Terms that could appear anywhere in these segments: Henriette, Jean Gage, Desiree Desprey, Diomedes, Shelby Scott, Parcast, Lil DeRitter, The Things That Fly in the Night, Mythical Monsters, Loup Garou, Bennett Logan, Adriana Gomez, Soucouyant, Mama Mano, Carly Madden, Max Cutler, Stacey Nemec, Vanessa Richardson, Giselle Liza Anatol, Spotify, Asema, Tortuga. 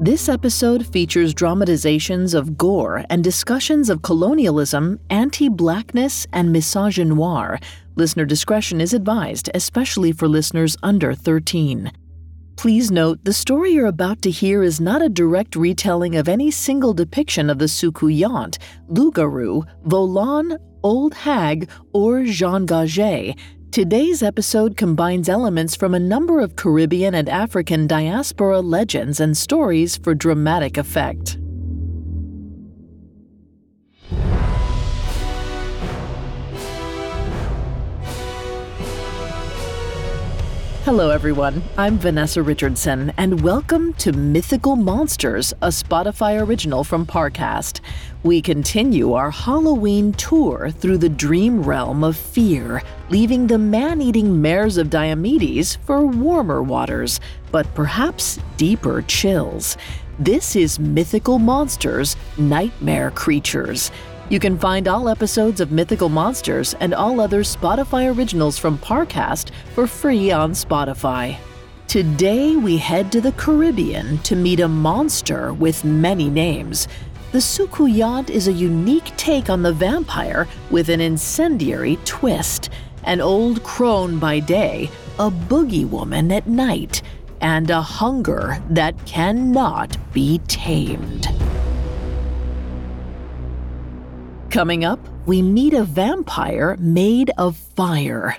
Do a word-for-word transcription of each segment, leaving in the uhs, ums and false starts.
This episode features dramatizations of gore and discussions of colonialism, anti-blackness, and misogynoir. Listener discretion is advised, especially for listeners under thirteen. Please note, the story you're about to hear is not a direct retelling of any single depiction of the Soucouyant, Loup Garou, Volan, Old Hag, or Jean Gage. Today's episode combines elements from a number of Caribbean and African diaspora legends and stories for dramatic effect. Hello everyone, I'm Vanessa Richardson, and welcome to Mythical Monsters, a Spotify original from Parcast. We continue our Halloween tour through the dream realm of fear, leaving the man-eating mares of Diomedes for warmer waters, but perhaps deeper chills. This is Mythical Monsters, Nightmare Creatures. You can find all episodes of Mythical Monsters and all other Spotify originals from Parcast for free on Spotify. Today, we head to the Caribbean to meet a monster with many names. The Soucouyant is a unique take on the vampire with an incendiary twist, an old crone by day, a boogie woman at night, and a hunger that cannot be tamed. Coming up, we meet a vampire made of fire.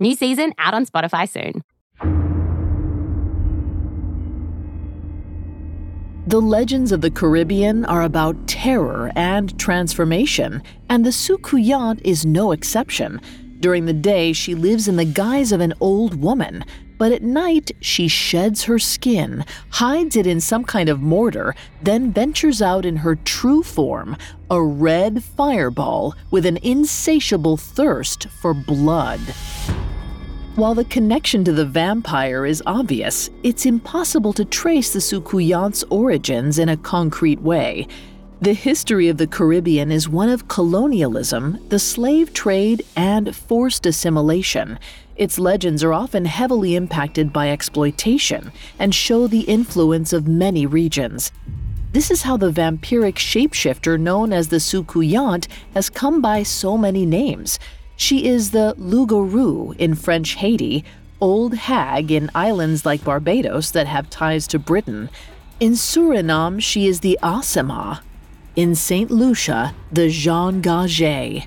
New season out on Spotify soon. The legends of the Caribbean are about terror and transformation, and the Soucouyant is no exception. During the day, she lives in the guise of an old woman, but at night, she sheds her skin, hides it in some kind of mortar, then ventures out in her true form, a red fireball with an insatiable thirst for blood. While the connection to the vampire is obvious, it's impossible to trace the Soucouyant's origins in a concrete way. The history of the Caribbean is one of colonialism, the slave trade, and forced assimilation. Its legends are often heavily impacted by exploitation and show the influence of many regions. This is how the vampiric shapeshifter known as the Soucouyant has come by so many names. She is the Loup Garou in French Haiti, Old Hag in islands like Barbados that have ties to Britain. In Suriname, she is the Asema. In Saint Lucia, the Jean Gage.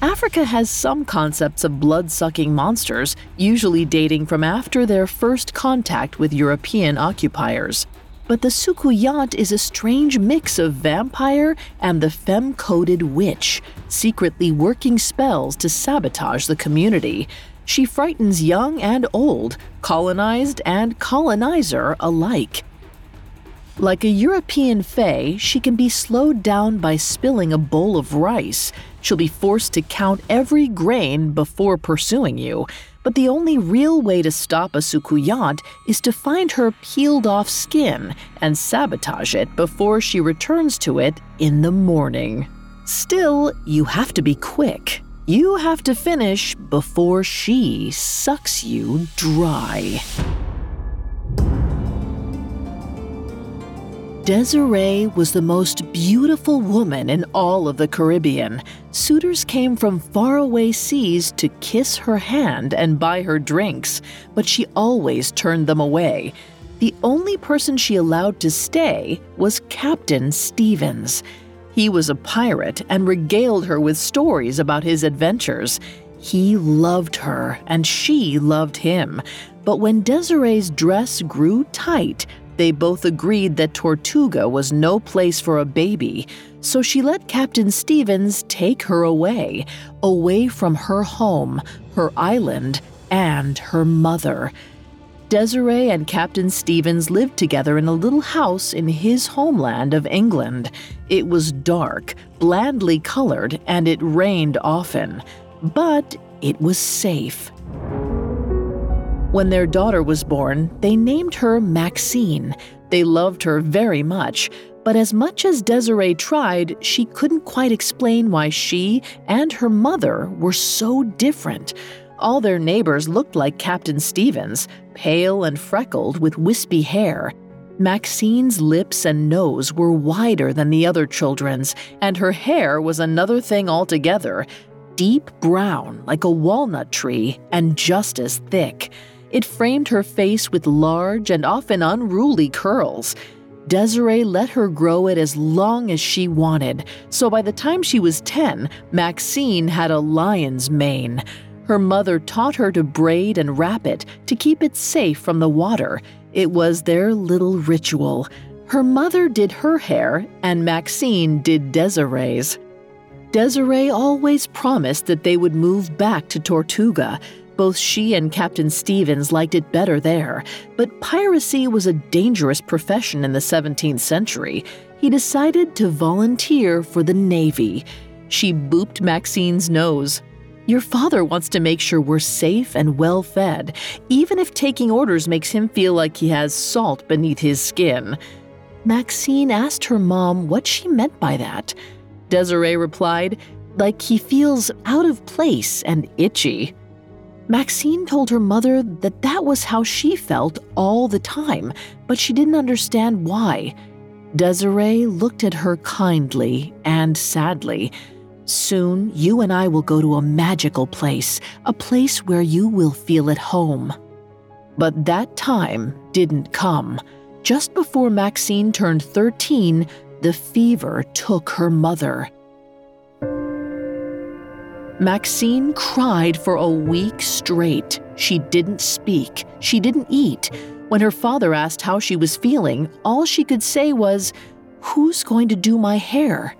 Africa has some concepts of blood-sucking monsters, usually dating from after their first contact with European occupiers. But the Soucouyant is a strange mix of vampire and the femme-coded witch, secretly working spells to sabotage the community. She frightens young and old, colonized and colonizer alike. Like a European fae, she can be slowed down by spilling a bowl of rice. She'll be forced to count every grain before pursuing you. But the only real way to stop a Soucouyant is to find her peeled-off skin and sabotage it before she returns to it in the morning. Still, you have to be quick. You have to finish before she sucks you dry. Desiree was the most beautiful woman in all of the Caribbean. Suitors came from faraway seas to kiss her hand and buy her drinks, but she always turned them away. the only person she allowed to stay was Captain Stevens. He was a pirate and regaled her with stories about his adventures. He loved her, and she loved him. But when Desiree's dress grew tight, they both agreed that Tortuga was no place for a baby, so she let Captain Stevens take her away, away from her home, her island, and her mother. Desiree and Captain Stevens lived together in a little house in his homeland of England. It was dark, blandly colored, and it rained often. But it was safe. When their daughter was born, they named her Maxine. They loved her very much, but as much as Desiree tried, she couldn't quite explain why she and her mother were so different. All their neighbors looked like Captain Stevens, pale and freckled with wispy hair. Maxine's lips and nose were wider than the other children's, and her hair was another thing altogether, deep brown like a walnut tree and just as thick. It framed her face with large and often unruly curls. Desiree let her grow it as long as she wanted, so by the time she was ten, Maxine had a lion's mane. Her mother taught her to braid and wrap it to keep it safe from the water. It was their little ritual. Her mother did her hair, and Maxine did Desiree's. Desiree always promised that they would move back to Tortuga. Both she and Captain Stevens liked it better there, but piracy was a dangerous profession in the seventeenth century. He decided to volunteer for the Navy. She booped Maxine's nose. "Your father wants to make sure we're safe and well-fed, even if taking orders makes him feel like he has salt beneath his skin." Maxine asked her mom what she meant by that. Desiree replied, "Like he feels out of place and itchy." Maxine told her mother that that was how she felt all the time, but she didn't understand why. Desiree looked at her kindly and sadly. "Soon, you and I will go to a magical place, a place where you will feel at home." But that time didn't come. Just before Maxine turned thirteen, the fever took her mother. Maxine cried for a week straight. She didn't speak. She didn't eat. When her father asked how she was feeling, all she could say was, "Who's going to do my hair?"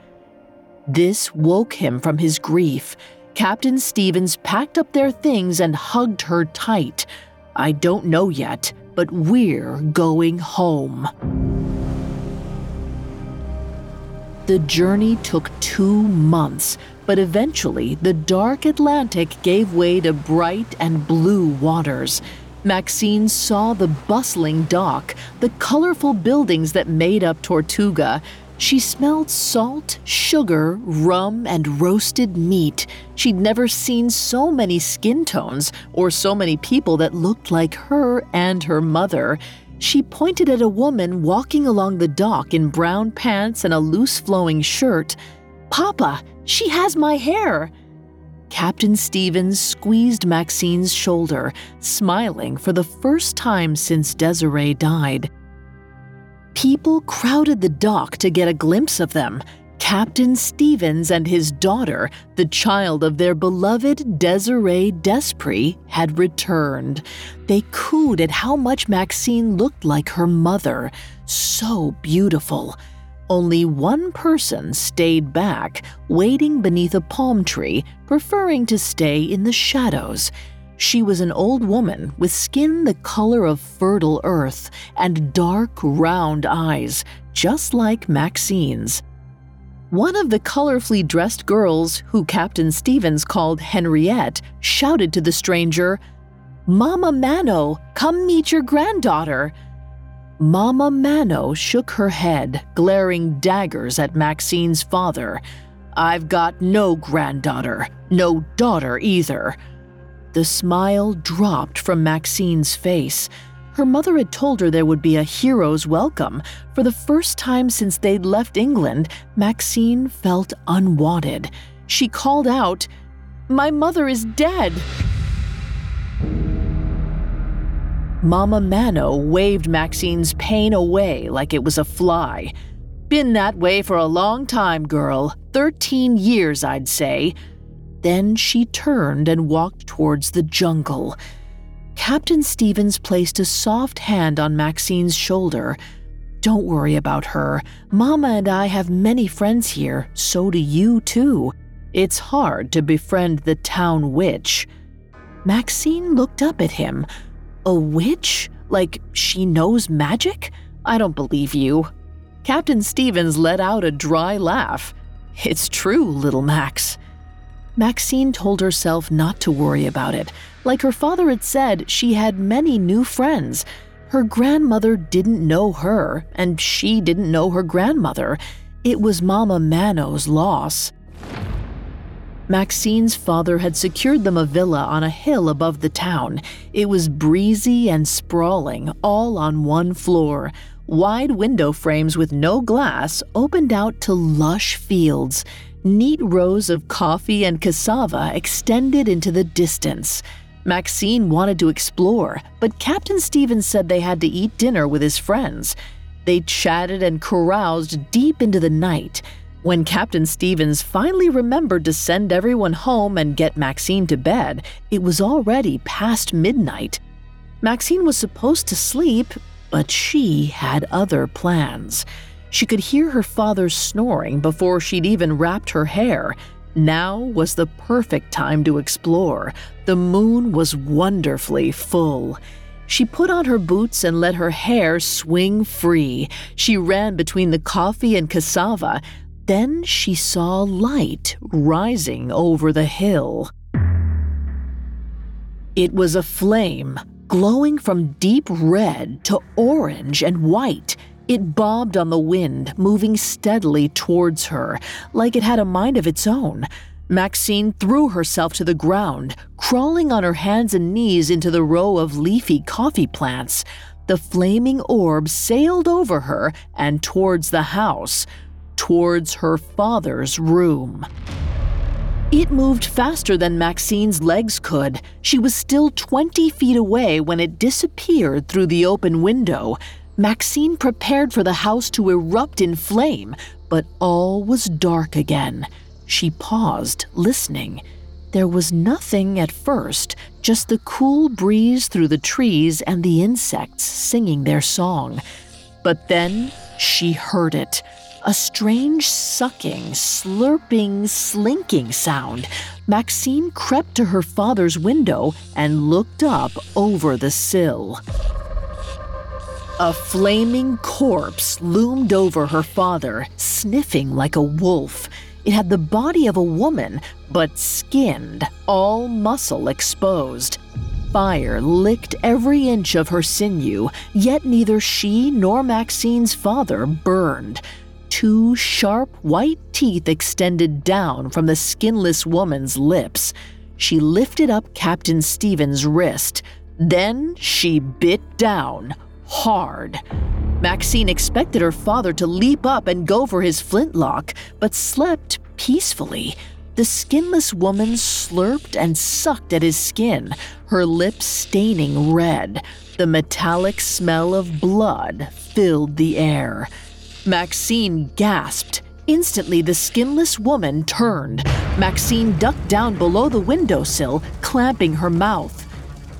This woke him from his grief. Captain Stevens packed up their things and hugged her tight. "I don't know yet, but we're going home." The journey took two months, but eventually the dark Atlantic gave way to bright and blue waters. Maxine saw the bustling dock, the colorful buildings that made up Tortuga. She smelled salt, sugar, rum, and roasted meat. She'd never seen so many skin tones or so many people that looked like her and her mother. She pointed at a woman walking along the dock in brown pants and a loose flowing shirt. "Papa, she has my hair." Captain Stevens squeezed Maxine's shoulder, smiling for the first time since Desiree died. People crowded the dock to get a glimpse of them. Captain Stevens and his daughter, the child of their beloved Desiree Desprey, had returned. They cooed at how much Maxine looked like her mother, so beautiful. Only one person stayed back, waiting beneath a palm tree, preferring to stay in the shadows. She was an old woman with skin the color of fertile earth and dark, round eyes, just like Maxine's. One of the colorfully dressed girls, who Captain Stevens called Henriette, shouted to the stranger, "Mama Mano, come meet your granddaughter." Mama Mano shook her head, glaring daggers at Maxine's father. "I've got no granddaughter, no daughter either." The smile dropped from Maxine's face. Her mother had told her there would be a hero's welcome. For the first time since they'd left England, Maxine felt unwanted. She called out, "My mother is dead!" Mama Mano waved Maxine's pain away like it was a fly. Been that way for a long time, girl. Thirteen years, I'd say. Then she turned and walked towards the jungle. Captain Stevens placed a soft hand on Maxine's shoulder. Don't worry about her. Mama and I have many friends here, so do you too. It's hard to befriend the town witch. Maxine looked up at him. A witch? Like she knows magic? I don't believe you. Captain Stevens let out a dry laugh. It's true, little Max. Maxine told herself not to worry about it. Like her father had said, she had many new friends. Her grandmother didn't know her, and she didn't know her grandmother. It was Mama Mano's loss. Maxine's father had secured them a villa on a hill above the town. It was breezy and sprawling, all on one floor. Wide window frames with no glass opened out to lush fields. Neat rows of coffee and cassava extended into the distance. Maxine wanted to explore, but Captain Stevens said they had to eat dinner with his friends. They chatted and caroused deep into the night. When Captain Stevens finally remembered to send everyone home and get Maxine to bed, it was already past midnight. Maxine was supposed to sleep, but she had other plans. She could hear her father snoring before she'd even wrapped her hair. Now was the perfect time to explore. The moon was wonderfully full. She put on her boots and let her hair swing free. She ran between the coffee and cassava. Then she saw light rising over the hill. It was a flame, glowing from deep red to orange and white. It bobbed on the wind, moving steadily towards her, like it had a mind of its own. Maxine threw herself to the ground, crawling on her hands and knees into the row of leafy coffee plants. The flaming orb sailed over her and towards the house, towards her father's room. It moved faster than Maxine's legs could. She was still twenty feet away when it disappeared through the open window. Maxine prepared for the house to erupt in flame, but all was dark again. She paused, listening. There was nothing at first, just the cool breeze through the trees and the insects singing their song. But then she heard it. A strange sucking, slurping, slinking sound. Maxine crept to her father's window and looked up over the sill. A flaming corpse loomed over her father, sniffing like a wolf. It had the body of a woman, but skinned, all muscle exposed. Fire licked every inch of her sinew, yet neither she nor Maxine's father burned. Two sharp white teeth extended down from the skinless woman's lips. She lifted up Captain Stevens' wrist. Then she bit down. Hard. Maxine expected her father to leap up and go for his flintlock, but slept peacefully. The skinless woman slurped and sucked at his skin, her lips staining red. The metallic smell of blood filled the air. Maxine gasped. Instantly, the skinless woman turned. Maxine ducked down below the windowsill, clamping her mouth.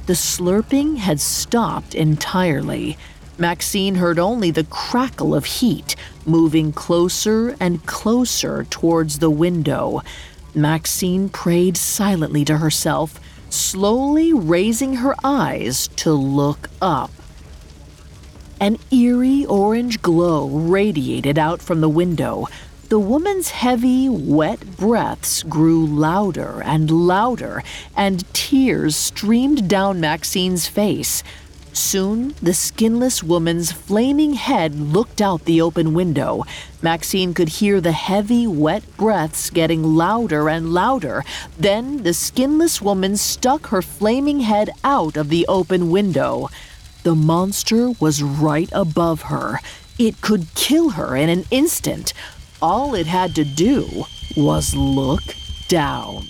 The slurping had stopped entirely. Maxine heard only the crackle of heat, moving closer and closer towards the window. Maxine prayed silently to herself, slowly raising her eyes to look up. An eerie orange glow radiated out from the window. The woman's heavy, wet breaths grew louder and louder, and tears streamed down Maxine's face. Soon, the skinless woman's flaming head looked out the open window. Maxine could hear the heavy, wet breaths getting louder and louder. Then, the skinless woman stuck her flaming head out of the open window. The monster was right above her. It could kill her in an instant. All it had to do was look down.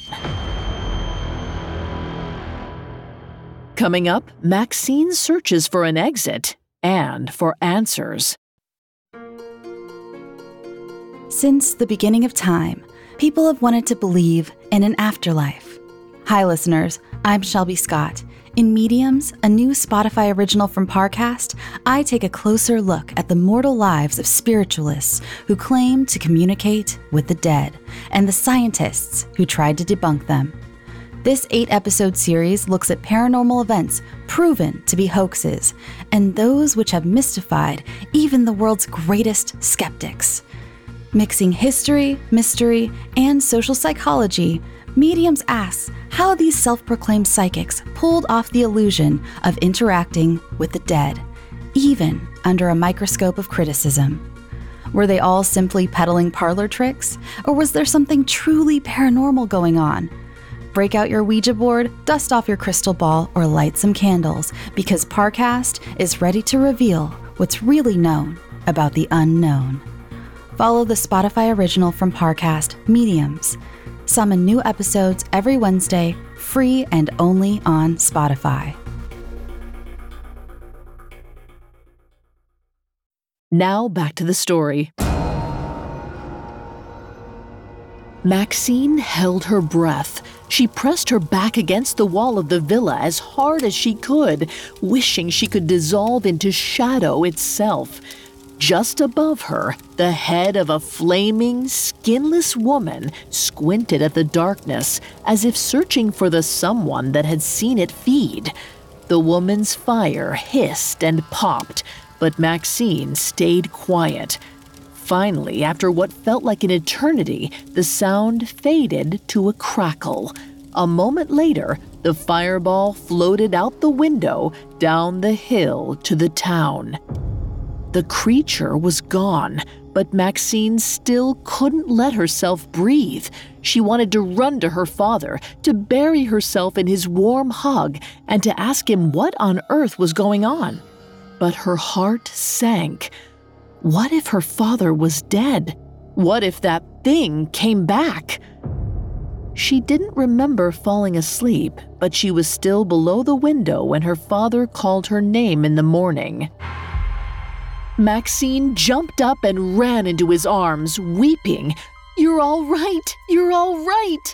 Coming up, Maxine searches for an exit and for answers. Since the beginning of time, people have wanted to believe in an afterlife. Hi, listeners. I'm Shelby Scott. In Mediums, a new Spotify original from Parcast, I take a closer look at the mortal lives of spiritualists who claim to communicate with the dead and the scientists who tried to debunk them. This eight-episode series looks at paranormal events proven to be hoaxes and those which have mystified even the world's greatest skeptics. Mixing history, mystery, and social psychology, Mediums asks how these self-proclaimed psychics pulled off the illusion of interacting with the dead, even under a microscope of criticism. Were they all simply peddling parlor tricks, or was there something truly paranormal going on? Break out your Ouija board, dust off your crystal ball, or light some candles, because Parcast is ready to reveal what's really known about the unknown. Follow the Spotify original from Parcast, Mediums. Summon new episodes every Wednesday, free and only on Spotify. Now back to the story. Maxine held her breath. She pressed her back against the wall of the villa as hard as she could, wishing she could dissolve into shadow itself. Just above her, the head of a flaming, skinless woman squinted at the darkness as if searching for the someone that had seen it feed. The woman's fire hissed and popped, but Maxine stayed quiet. Finally, after what felt like an eternity, the sound faded to a crackle. A moment later, the fireball floated out the window down the hill to the town. The creature was gone, but Maxine still couldn't let herself breathe. She wanted to run to her father, to bury herself in his warm hug, and to ask him what on earth was going on. But her heart sank. What if her father was dead? What if that thing came back? She didn't remember falling asleep, but she was still below the window when her father called her name in the morning. Maxine jumped up and ran into his arms, weeping. "You're all right! You're all right!"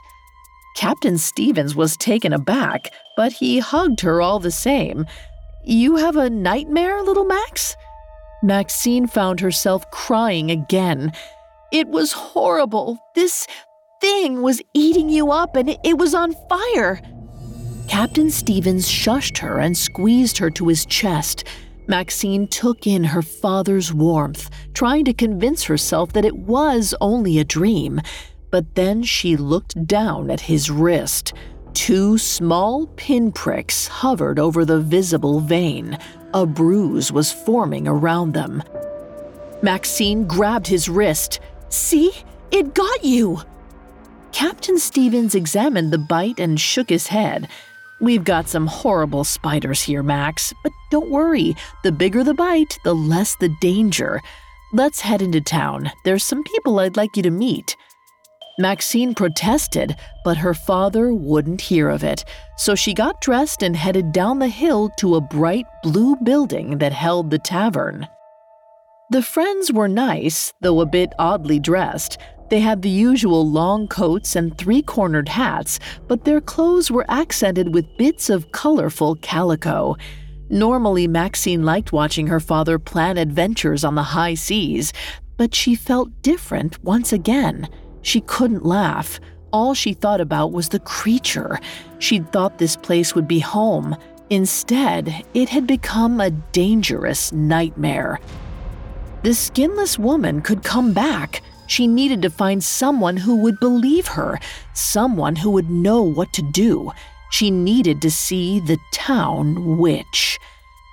Captain Stevens was taken aback, but he hugged her all the same. "You have a nightmare, little Max?" Maxine found herself crying again. "It was horrible. This thing was eating you up and it was on fire." Captain Stevens shushed her and squeezed her to his chest. Maxine took in her father's warmth, trying to convince herself that it was only a dream. But then she looked down at his wrist. Two small pinpricks hovered over the visible vein. A bruise was forming around them. Maxine grabbed his wrist. "See? It got you!" Captain Stevens examined the bite and shook his head. "We've got some horrible spiders here, Max, but don't worry. The bigger the bite, the less the danger. Let's head into town. There's some people I'd like you to meet." Maxine protested, but her father wouldn't hear of it, so she got dressed and headed down the hill to a bright blue building that held the tavern. The friends were nice, though a bit oddly dressed. They had the usual long coats and three-cornered hats, but their clothes were accented with bits of colorful calico. Normally, Maxine liked watching her father plan adventures on the high seas, but she felt different once again. She couldn't laugh. All she thought about was the creature. She'd thought this place would be home. Instead, it had become a dangerous nightmare. The skinless woman could come back. She needed to find someone who would believe her, someone who would know what to do. She needed to see the town witch.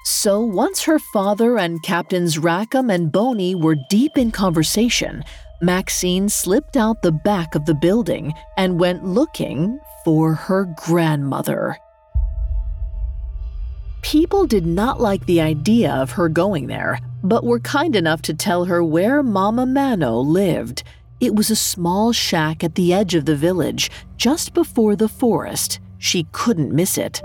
So once her father and Captains Rackham and Boney were deep in conversation, Maxine slipped out the back of the building and went looking for her grandmother. People did not like the idea of her going there, but were kind enough to tell her where Mama Mano lived. It was a small shack at the edge of the village, just before the forest. She couldn't miss it.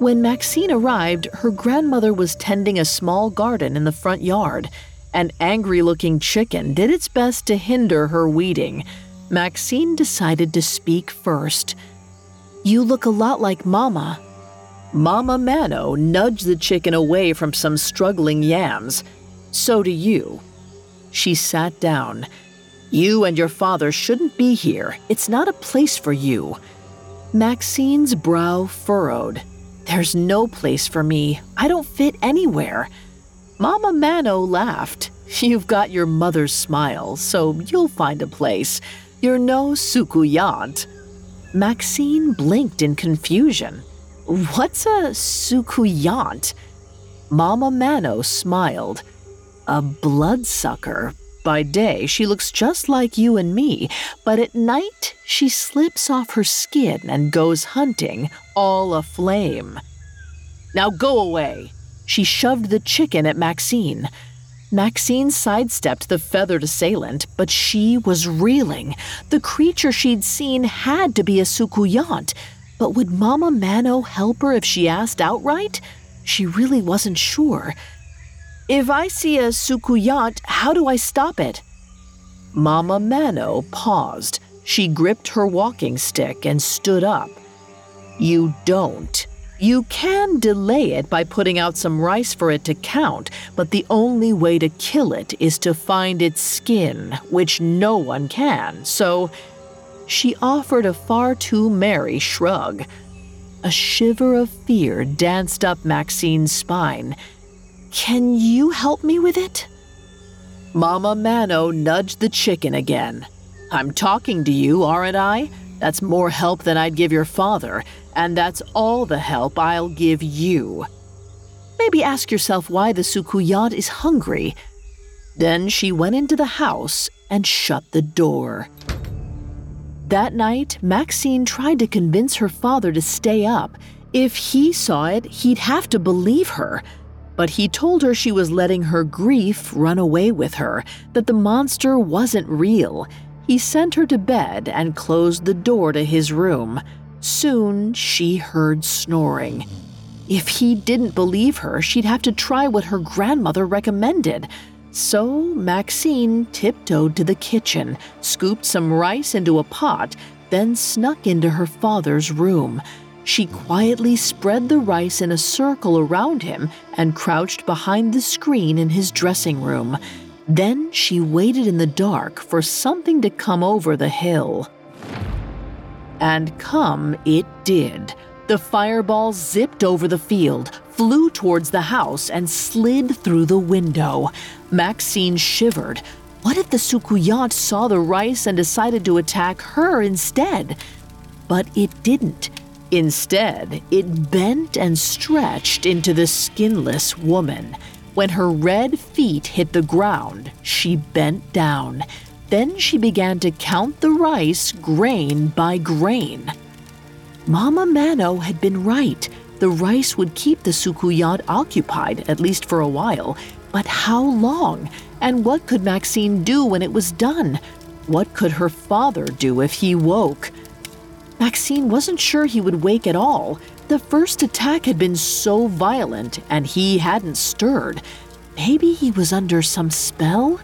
When Maxine arrived, her grandmother was tending a small garden in the front yard. An angry-looking chicken did its best to hinder her weeding. Maxine decided to speak first. "You look a lot like Mama." Mama Mano nudged the chicken away from some struggling yams. "So do you." She sat down. "You and your father shouldn't be here. It's not a place for you." Maxine's brow furrowed. "There's no place for me. I don't fit anywhere." Mama Mano laughed. "You've got your mother's smile, so you'll find a place. You're no Soucouyant." Maxine blinked in confusion. "What's a Soucouyant?" Mama Mano smiled. "A bloodsucker. By day, she looks just like you and me, but at night, she slips off her skin and goes hunting, all aflame." "Now go away!" She shoved the chicken at Maxine. Maxine sidestepped the feathered assailant, but she was reeling. The creature she'd seen had to be a Soucouyant, but would Mama Mano help her if she asked outright? She really wasn't sure. "If I see a Soucouyant, how do I stop it?" Mama Mano paused. She gripped her walking stick and stood up. "You don't. You can delay it by putting out some rice for it to count, but the only way to kill it is to find its skin, which no one can, so..." She offered a far too merry shrug. A shiver of fear danced up Maxine's spine. "Can you help me with it?" Mama Mano nudged the chicken again. "I'm talking to you, aren't I? That's more help than I'd give your father, and that's all the help I'll give you. Maybe ask yourself why the Soucouyant is hungry." Then she went into the house and shut the door. That night, Maxine tried to convince her father to stay up. If he saw it, he'd have to believe her. But he told her she was letting her grief run away with her, that the monster wasn't real. He sent her to bed and closed the door to his room. Soon, she heard snoring. If he didn't believe her, she'd have to try what her grandmother recommended. So Maxine tiptoed to the kitchen, scooped some rice into a pot, then snuck into her father's room. She quietly spread the rice in a circle around him and crouched behind the screen in his dressing room. Then she waited in the dark for something to come over the hill. And come it did. The fireball zipped over the field, flew towards the house, and slid through the window. Maxine shivered. What if the Soucouyant saw the rice and decided to attack her instead? But it didn't. Instead, it bent and stretched into the skinless woman. When her red feet hit the ground, she bent down. Then she began to count the rice grain by grain. Mama Mano had been right. The rice would keep the Soucouyant occupied, at least for a while. But how long? And what could Maxine do when it was done? What could her father do if he woke? Maxine wasn't sure he would wake at all. The first attack had been so violent, and he hadn't stirred. Maybe he was under some spell?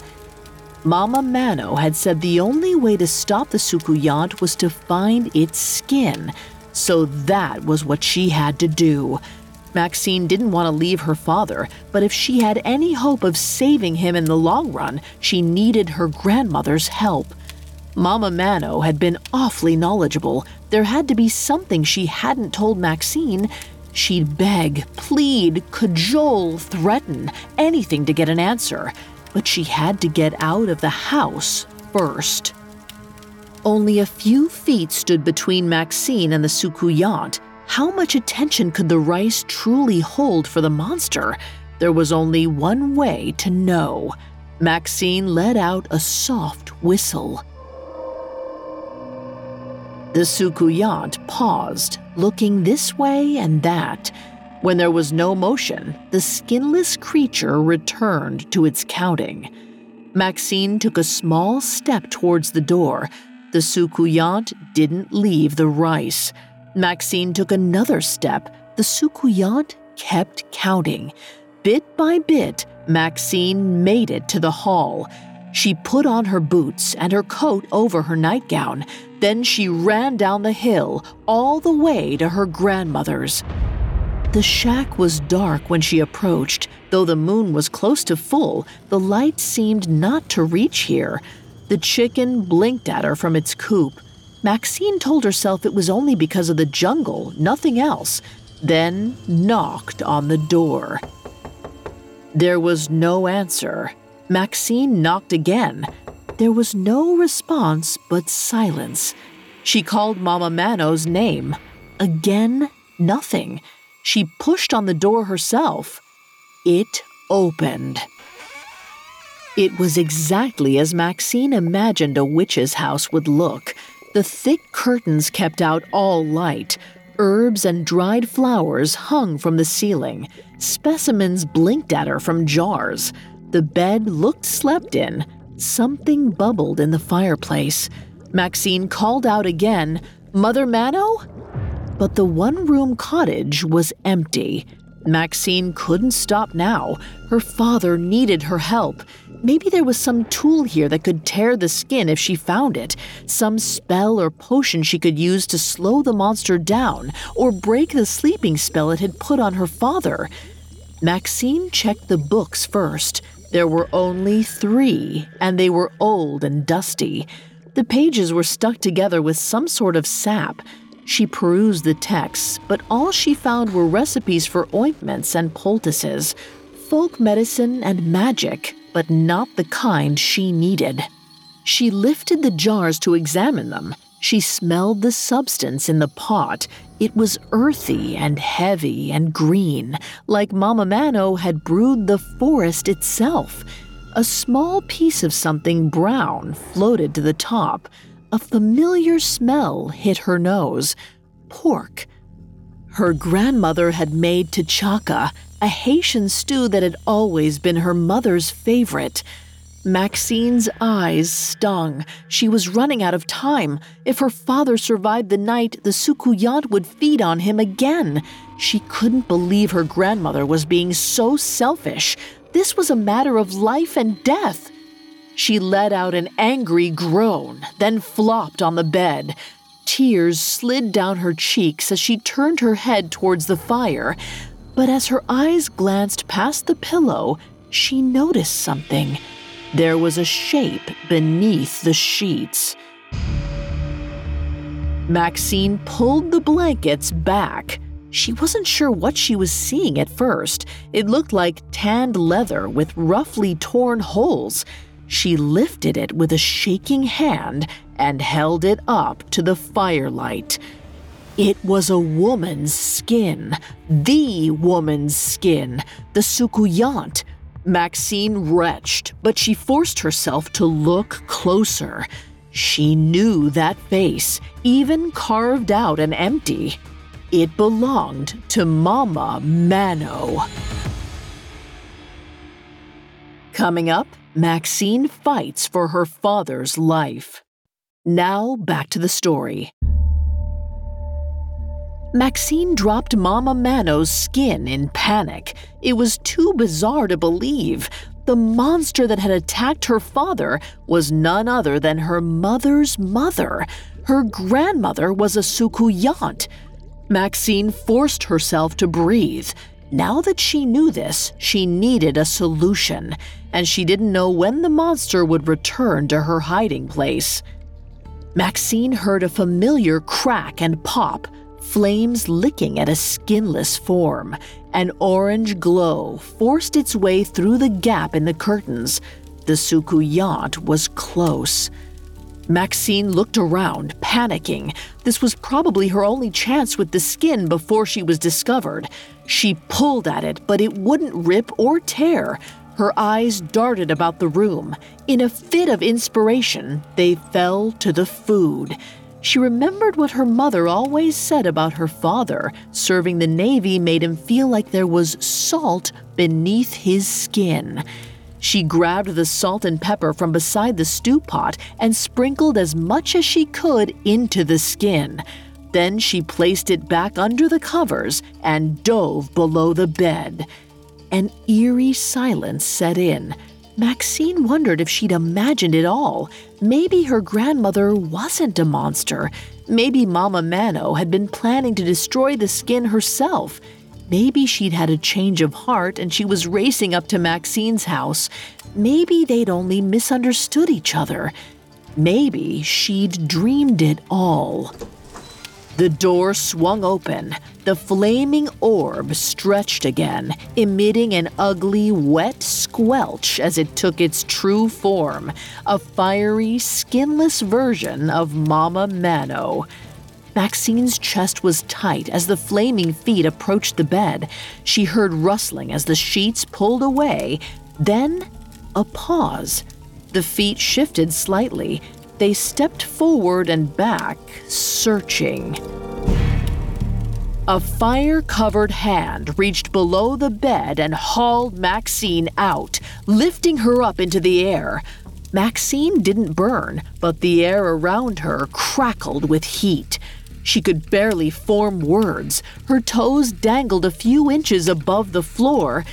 Mama Mano had said the only way to stop the Soucouyant was to find its skin. So that was what she had to do. Maxine didn't want to leave her father, but if she had any hope of saving him in the long run, she needed her grandmother's help. Mama Mano had been awfully knowledgeable. There had to be something she hadn't told Maxine. She'd beg, plead, cajole, threaten, anything to get an answer. But she had to get out of the house first. Only a few feet stood between Maxine and the Soucouyant. How much attention could the rice truly hold for the monster? There was only one way to know. Maxine let out a soft whistle. The Soucouyant paused, looking this way and that. When there was no motion, the skinless creature returned to its counting. Maxine took a small step towards the door. The Soucouyant didn't leave the rice. Maxine took another step. the Soucouyant kept counting. Bit by bit, Maxine made it to the hall. She put on her boots and her coat over her nightgown. Then she ran down the hill, all the way to her grandmother's. The shack was dark when she approached. Though the moon was close to full, the light seemed not to reach here. The chicken blinked at her from its coop. Maxine told herself it was only because of the jungle, nothing else, then knocked on the door. There was no answer. Maxine knocked again. There was no response but silence. She called Mama Mano's name. Again, nothing. She pushed on the door herself. It opened. It was exactly as Maxine imagined a witch's house would look. The thick curtains kept out all light. Herbs and dried flowers hung from the ceiling. Specimens blinked at her from jars. The bed looked slept in. Something bubbled in the fireplace. Maxine called out again, "Mother Mano?" But the one-room cottage was empty. Maxine couldn't stop now. Her father needed her help. Maybe there was some tool here that could tear the skin if she found it, some spell or potion she could use to slow the monster down or break the sleeping spell it had put on her father. Maxine checked the books first. There were only three, and they were old and dusty. The pages were stuck together with some sort of sap. She perused the texts, but all she found were recipes for ointments and poultices, folk medicine and magic, but not the kind she needed. She lifted the jars to examine them. She smelled the substance in the pot. It was earthy and heavy and green, like Mama Mano had brewed the forest itself. A small piece of something brown floated to the top. A familiar smell hit her nose. Pork. Her grandmother had made tchaka, a Haitian stew that had always been her mother's favorite. Maxine's eyes stung. She was running out of time. If her father survived the night, the Soucouyant would feed on him again. She couldn't believe her grandmother was being so selfish. This was a matter of life and death. She let out an angry groan, then flopped on the bed. Tears slid down her cheeks as she turned her head towards the fire. But as her eyes glanced past the pillow, she noticed something. There was a shape beneath the sheets. Maxine pulled the blankets back. She wasn't sure what she was seeing at first. It looked like tanned leather with roughly torn holes. She lifted it with a shaking hand and held it up to the firelight. It was a woman's skin, the woman's skin, the Soucouyant. Maxine retched, but she forced herself to look closer. She knew that face, even carved out and empty. It belonged to Mama Mano. Coming up, Maxine fights for her father's life. Now back to the story. Maxine dropped Mama Mano's skin in panic. It was too bizarre to believe. The monster that had attacked her father was none other than her mother's mother. Her grandmother was a Soucouyant. Maxine forced herself to breathe. Now that she knew this, she needed a solution, and she didn't know when the monster would return to her hiding place. Maxine heard a familiar crack and pop. Flames licking at a skinless form. An orange glow forced its way through the gap in the curtains. The Soucouyant was close. Maxine looked around, panicking. This was probably her only chance with the skin before she was discovered. She pulled at it, but it wouldn't rip or tear. Her eyes darted about the room. In a fit of inspiration, they fell to the food. She remembered what her mother always said about her father. Serving the Navy made him feel like there was salt beneath his skin. She grabbed the salt and pepper from beside the stew pot and sprinkled as much as she could into the skin. Then she placed it back under the covers and dove below the bed. An eerie silence set in. Maxine wondered if she'd imagined it all. Maybe her grandmother wasn't a monster. Maybe Mama Mano had been planning to destroy the skin herself. Maybe she'd had a change of heart and she was racing up to Maxine's house. Maybe they'd only misunderstood each other. Maybe she'd dreamed it all. The door swung open. The flaming orb stretched again, emitting an ugly, wet squelch as it took its true form, a fiery, skinless version of Mama Mano. Maxine's chest was tight as the flaming feet approached the bed. She heard rustling as the sheets pulled away, then a pause. The feet shifted slightly. They stepped forward and back, searching. A fire-covered hand reached below the bed and hauled Maxine out, lifting her up into the air. Maxine didn't burn, but the air around her crackled with heat. She could barely form words. Her toes dangled a few inches above the floor.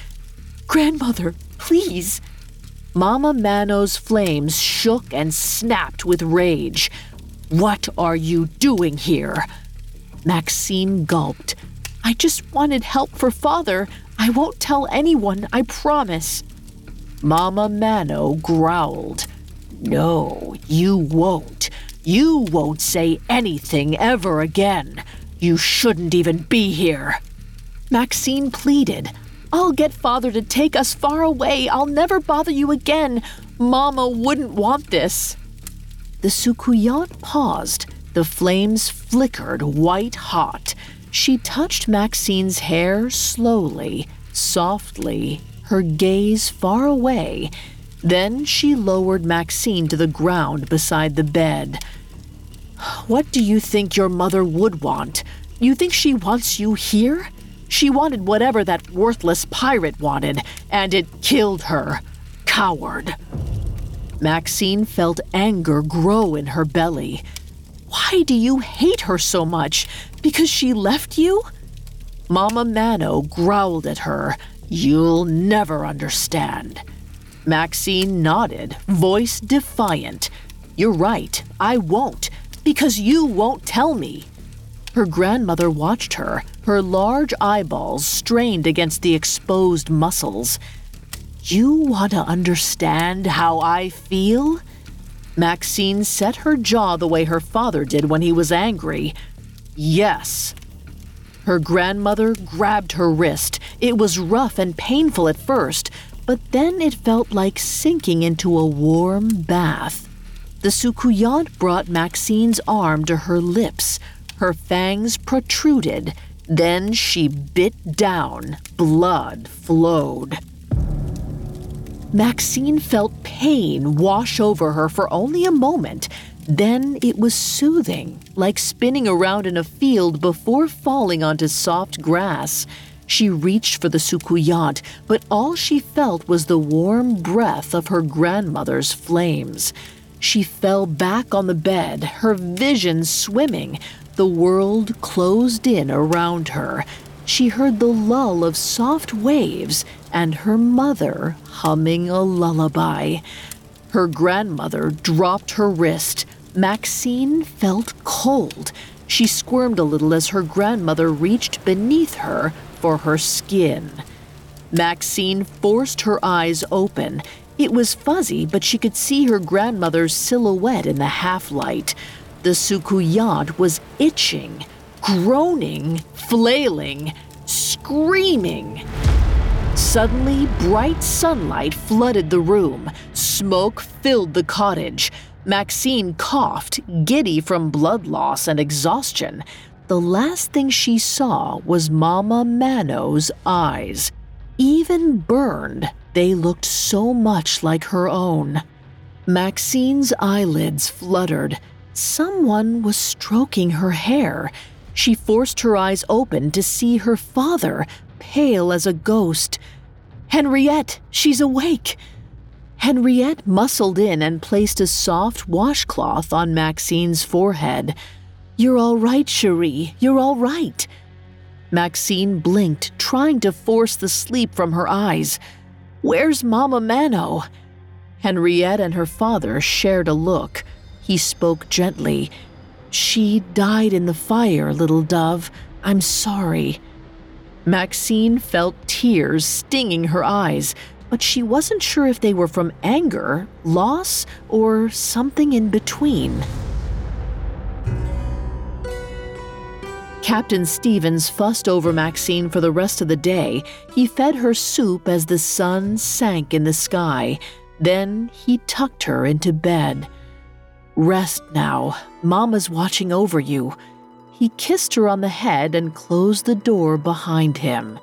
"Grandmother, please." Mama Mano's flames shook and snapped with rage. "What are you doing here?" Maxine gulped. "I just wanted help for Father. I won't tell anyone, I promise." Mama Mano growled. "No, you won't. You won't say anything ever again. You shouldn't even be here." Maxine pleaded. "I'll get Father to take us far away. I'll never bother you again. Mama wouldn't want this." The Soucouyant paused. The flames flickered white hot. She touched Maxine's hair slowly, softly, her gaze far away. Then she lowered Maxine to the ground beside the bed. "What do you think your mother would want? You think she wants you here? She wanted whatever that worthless pirate wanted, and it killed her. Coward." Maxine felt anger grow in her belly. "Why do you hate her so much? Because she left you?" Mama Mano growled at her. "You'll never understand." Maxine nodded, voice defiant. "You're right, I won't, because you won't tell me." Her grandmother watched her, her large eyeballs strained against the exposed muscles. "You want to understand how I feel?" Maxine set her jaw the way her father did when he was angry. "Yes." Her grandmother grabbed her wrist. It was rough and painful at first, but then it felt like sinking into a warm bath. The Soucouyant brought Maxine's arm to her lips. Her fangs protruded. Then she bit down. Blood flowed. Maxine felt pain wash over her for only a moment. Then it was soothing, like spinning around in a field before falling onto soft grass. She reached for the Soucouyant, but all she felt was the warm breath of her grandmother's flames. She fell back on the bed, her vision swimming. The world closed in around her. She heard the lull of soft waves and her mother humming a lullaby. Her grandmother dropped her wrist. Maxine felt cold. She squirmed a little as her grandmother reached beneath her for her skin. Maxine forced her eyes open. It was fuzzy, but she could see her grandmother's silhouette in the half-light. The Soucouyant was itching, groaning, flailing, screaming. Suddenly, bright sunlight flooded the room. Smoke filled the cottage. Maxine coughed, giddy from blood loss and exhaustion. The last thing she saw was Mama Mano's eyes. Even burned, they looked so much like her own. Maxine's eyelids fluttered. Someone was stroking her hair. She forced her eyes open to see her father, pale as a ghost. "Henriette, she's awake." Henriette muscled in and placed a soft washcloth on Maxine's forehead. You're all right, Cherie. You're all right. Maxine blinked, trying to force the sleep from her eyes. Where's Mama Mano? Henriette and her father shared a look. He spoke gently. She died in the fire, little dove. I'm sorry. Maxine felt tears stinging her eyes, but she wasn't sure if they were from anger, loss, or something in between. Captain Stevens fussed over Maxine for the rest of the day. He fed her soup as the sun sank in the sky. Then he tucked her into bed. Rest now. Mama's watching over you. He kissed her on the head and closed the door behind him.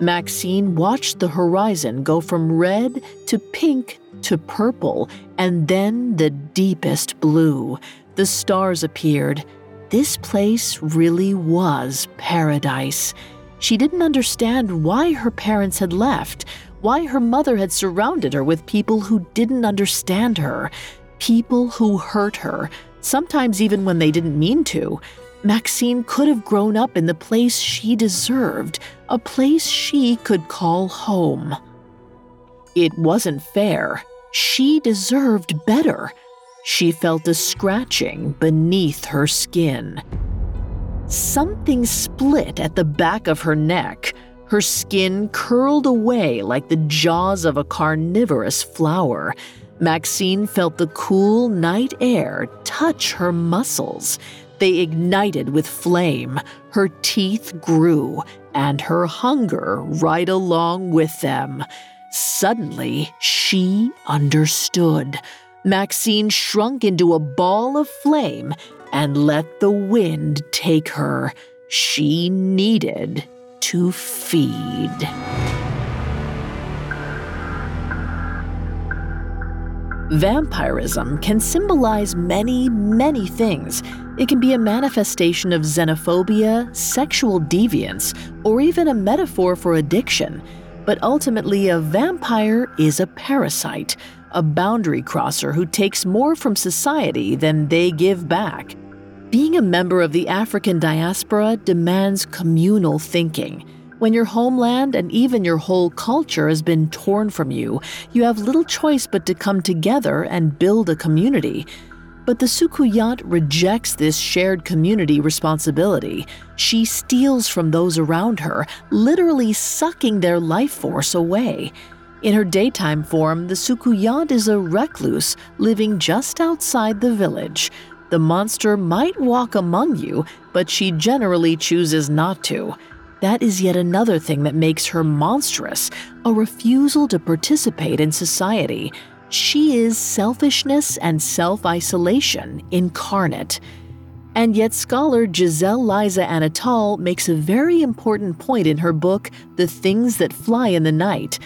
Maxine watched the horizon go from red to pink to purple, and then the deepest blue. The stars appeared. This place really was paradise. She didn't understand why her parents had left, why her mother had surrounded her with people who didn't understand her, people who hurt her, sometimes even when they didn't mean to. Maxine could have grown up in the place she deserved, a place she could call home. It wasn't fair. She deserved better. She felt a scratching beneath her skin. Something split at the back of her neck. Her skin curled away like the jaws of a carnivorous flower. Maxine felt the cool night air touch her muscles. They ignited with flame. Her teeth grew, and her hunger right along with them. Suddenly, she understood. Maxine shrunk into a ball of flame and let the wind take her. She needed to feed. Vampirism can symbolize many, many things. It can be a manifestation of xenophobia, sexual deviance, or even a metaphor for addiction. But ultimately, a vampire is a parasite, a boundary crosser who takes more from society than they give back. Being a member of the African diaspora demands communal thinking. When your homeland and even your whole culture has been torn from you, you have little choice but to come together and build a community. But the Soucouyant rejects this shared community responsibility. She steals from those around her, literally sucking their life force away. In her daytime form, the Soucouyant is a recluse living just outside the village. The monster might walk among you, but she generally chooses not to. That is yet another thing that makes her monstrous, a refusal to participate in society. She is selfishness and self-isolation incarnate. And yet scholar Giselle Liza Anatol makes a very important point in her book, The Things That Fly in the Night.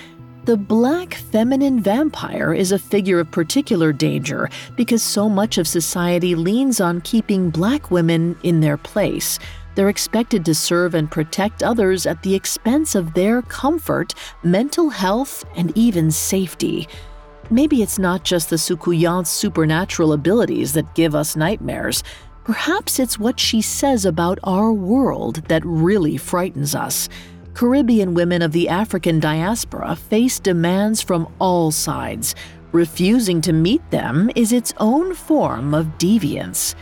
The black feminine vampire is a figure of particular danger because so much of society leans on keeping black women in their place. They're expected to serve and protect others at the expense of their comfort, mental health, and even safety. Maybe it's not just the Soucouyant's supernatural abilities that give us nightmares. Perhaps it's what she says about our world that really frightens us. Caribbean women of the African diaspora face demands from all sides. Refusing to meet them is its own form of deviance.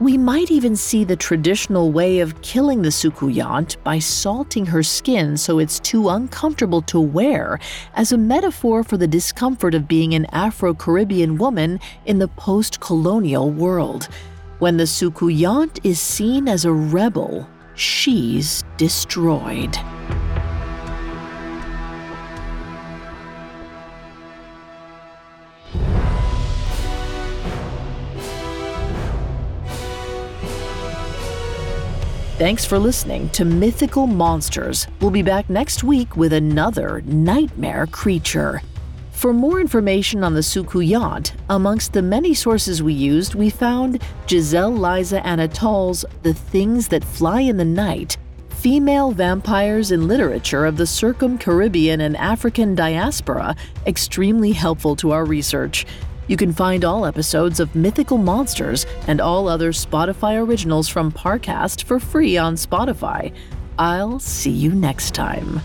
We might even see the traditional way of killing the Soucouyant by salting her skin so it's too uncomfortable to wear as a metaphor for the discomfort of being an Afro-Caribbean woman in the post-colonial world. When the Soucouyant is seen as a rebel, she's destroyed. Thanks for listening to Mythical Monsters. We'll be back next week with another nightmare creature. For more information on the Soucouyant, amongst the many sources we used, we found Giselle Liza Anatol's The Things That Fly in the Night, Female Vampires in Literature of the Circum-Caribbean and African Diaspora, extremely helpful to our research. You can find all episodes of Mythical Monsters and all other Spotify originals from Parcast for free on Spotify. I'll see you next time.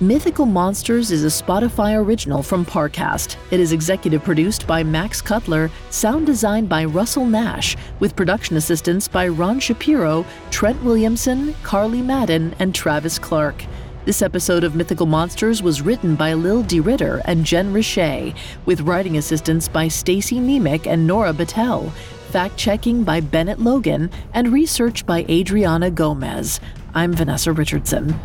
Mythical Monsters is a Spotify original from Parcast. It is executive produced by Max Cutler, sound designed by Russell Nash, with production assistance by Ron Shapiro, Trent Williamson, Carly Madden, and Travis Clark. This episode of Mythical Monsters was written by Lil DeRitter and Jen Richey, with writing assistance by Stacey Nemec and Nora Battelle, fact-checking by Bennett Logan, and research by Adriana Gomez. I'm Vanessa Richardson.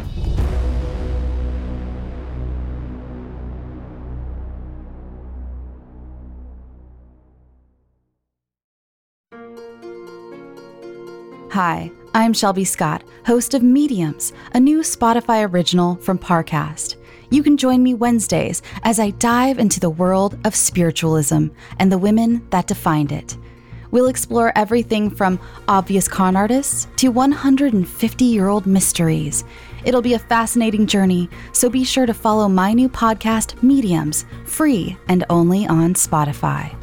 Hi, I'm Shelby Scott, host of Mediums, a new Spotify original from Parcast. You can join me Wednesdays as I dive into the world of spiritualism and the women that defined it. We'll explore everything from obvious con artists to one hundred fifty-year-old mysteries. It'll be a fascinating journey, so be sure to follow my new podcast, Mediums, free and only on Spotify.